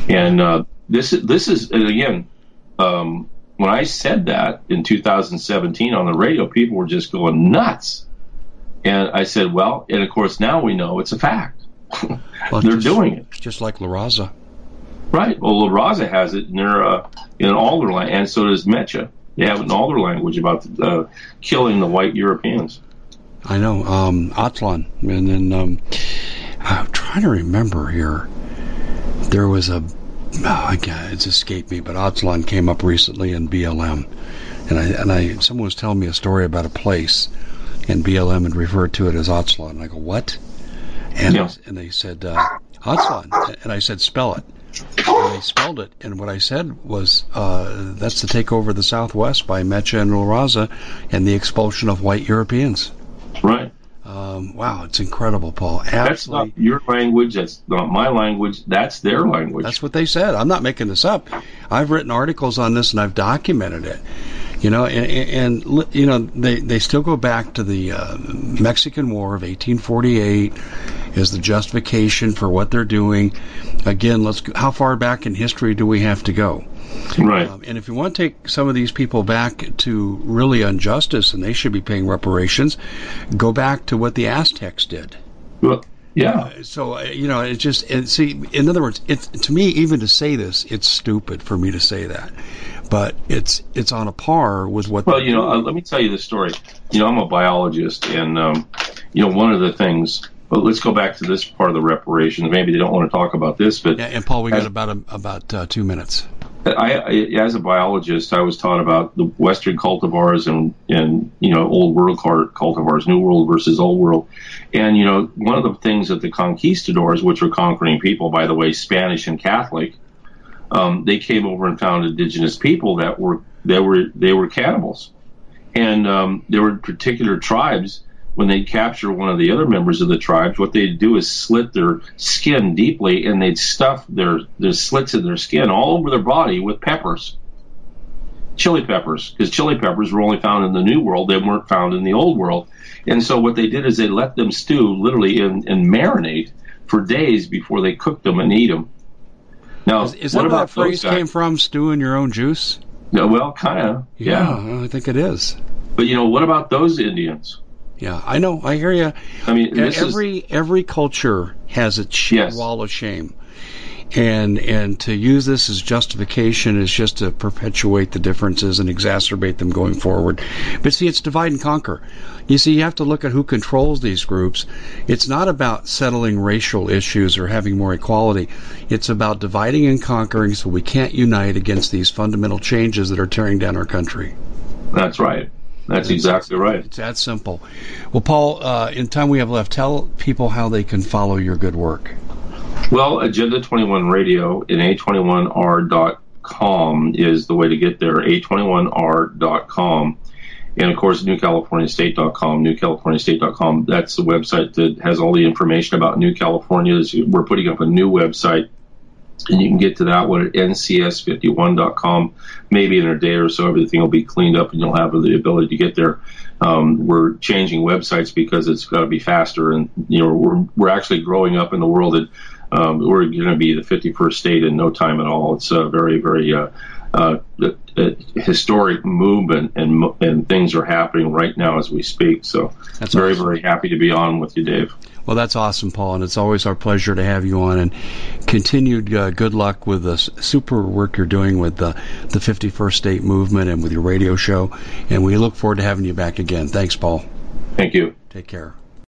And uh, this this is and again. Um, When I said that in two thousand seventeen on the radio, people were just going nuts. And I said, well, and of course now we know it's a fact. Well, they're just doing it. Just like La Raza. Right. Well, La Raza has it in, their, uh, in all their language, and so does Mecha. They have it in all their language about uh, killing the white Europeans. I know. Um, Otsalon. And then um, I'm trying to remember here. There was a... Oh, again, it's escaped me, but Otsalon came up recently in B L M, and I and I someone was telling me a story about a place in B L M and referred to it as Otsalon, and I go, what? And yeah. I, and they said uh, Otsalon, and I said spell it, and they spelled it, and what I said was uh, that's the takeover of the Southwest by Mecha and La Raza, and the expulsion of white Europeans. Right. Um, wow, it's incredible, Paul. Absolutely. That's not your language. That's not my language. That's their language. That's what they said. I'm not making this up. I've written articles on this, and I've documented it. You know, and, and you know, they, they still go back to the uh, Mexican War of eighteen forty-eight as the justification for what they're doing. Again, let's go, how far back in history do we have to go? Right. Um, and if you want to take some of these people back to really injustice, and they should be paying reparations, go back to what the Aztecs did. Well, yeah. Uh, so, you know, it's just, it, see, in other words, it's, to me, even to say this, it's stupid for me to say that. But it's it's on a par with what... Well, you know, uh, let me tell you the story. You know, I'm a biologist, and, um, you know, one of the things... But let's go back to this part of the reparations. Maybe they don't want to talk about this, but... Yeah, and Paul, we got as, about a, about uh, two minutes. I, I, as a biologist, I was taught about the Western cultivars and, and you know, Old World cultivars, New World versus Old World. And, you know, one of the things that the conquistadors, which were conquering people, by the way, Spanish and Catholic, um, they came over and found indigenous people that were, they were, they were cannibals. And um, there were particular tribes when they'd capture one of the other members of the tribes, what they'd do is slit their skin deeply, and they'd stuff their, their slits in their skin all over their body with peppers, chili peppers, because chili peppers were only found in the New World. They weren't found in the Old World. And so what they did is they let them stew, literally, and, and marinate for days before they cooked them and eat them. Now, is, is what that about where that phrase came from, stewing your own juice? No, well, kind of. Yeah. yeah, I think it is. But, you know, what about those Indians? Yeah, I know. I hear you. I mean, every is... every culture has its yes. wall of shame, and and to use this as justification is just to perpetuate the differences and exacerbate them going forward. But see, it's divide and conquer. You see, you have to look at who controls these groups. It's not about settling racial issues or having more equality. It's about dividing and conquering, so we can't unite against these fundamental changes that are tearing down our country. That's right. That's exactly right. It's that simple. Well, Paul, uh, in time we have left, tell people how they can follow your good work. Well, Agenda twenty-one Radio and A twenty-one R dot com is the way to get there, A twenty-one R dot com. And, of course, new california state dot com, new california state dot com. That's the website that has all the information about New California. We're putting up a new website, and you can get to that one at N C S fifty-one dot com. Maybe in a day or so, everything will be cleaned up, and you'll have the ability to get there. Um, we're changing websites because it's got to be faster, and you know we're we're actually growing up in the world, and um, we're going to be the fifty-first state in no time at all. It's a very, very uh, uh, uh, historic movement, and and things are happening right now as we speak. So that's very, awesome. very happy to be on with you, Dave. Well, that's awesome, Paul, and it's always our pleasure to have you on. And continued uh, good luck with the super work you're doing with the, the fifty-first State Movement and with your radio show. And we look forward to having you back again. Thanks, Paul. Thank you. Take care.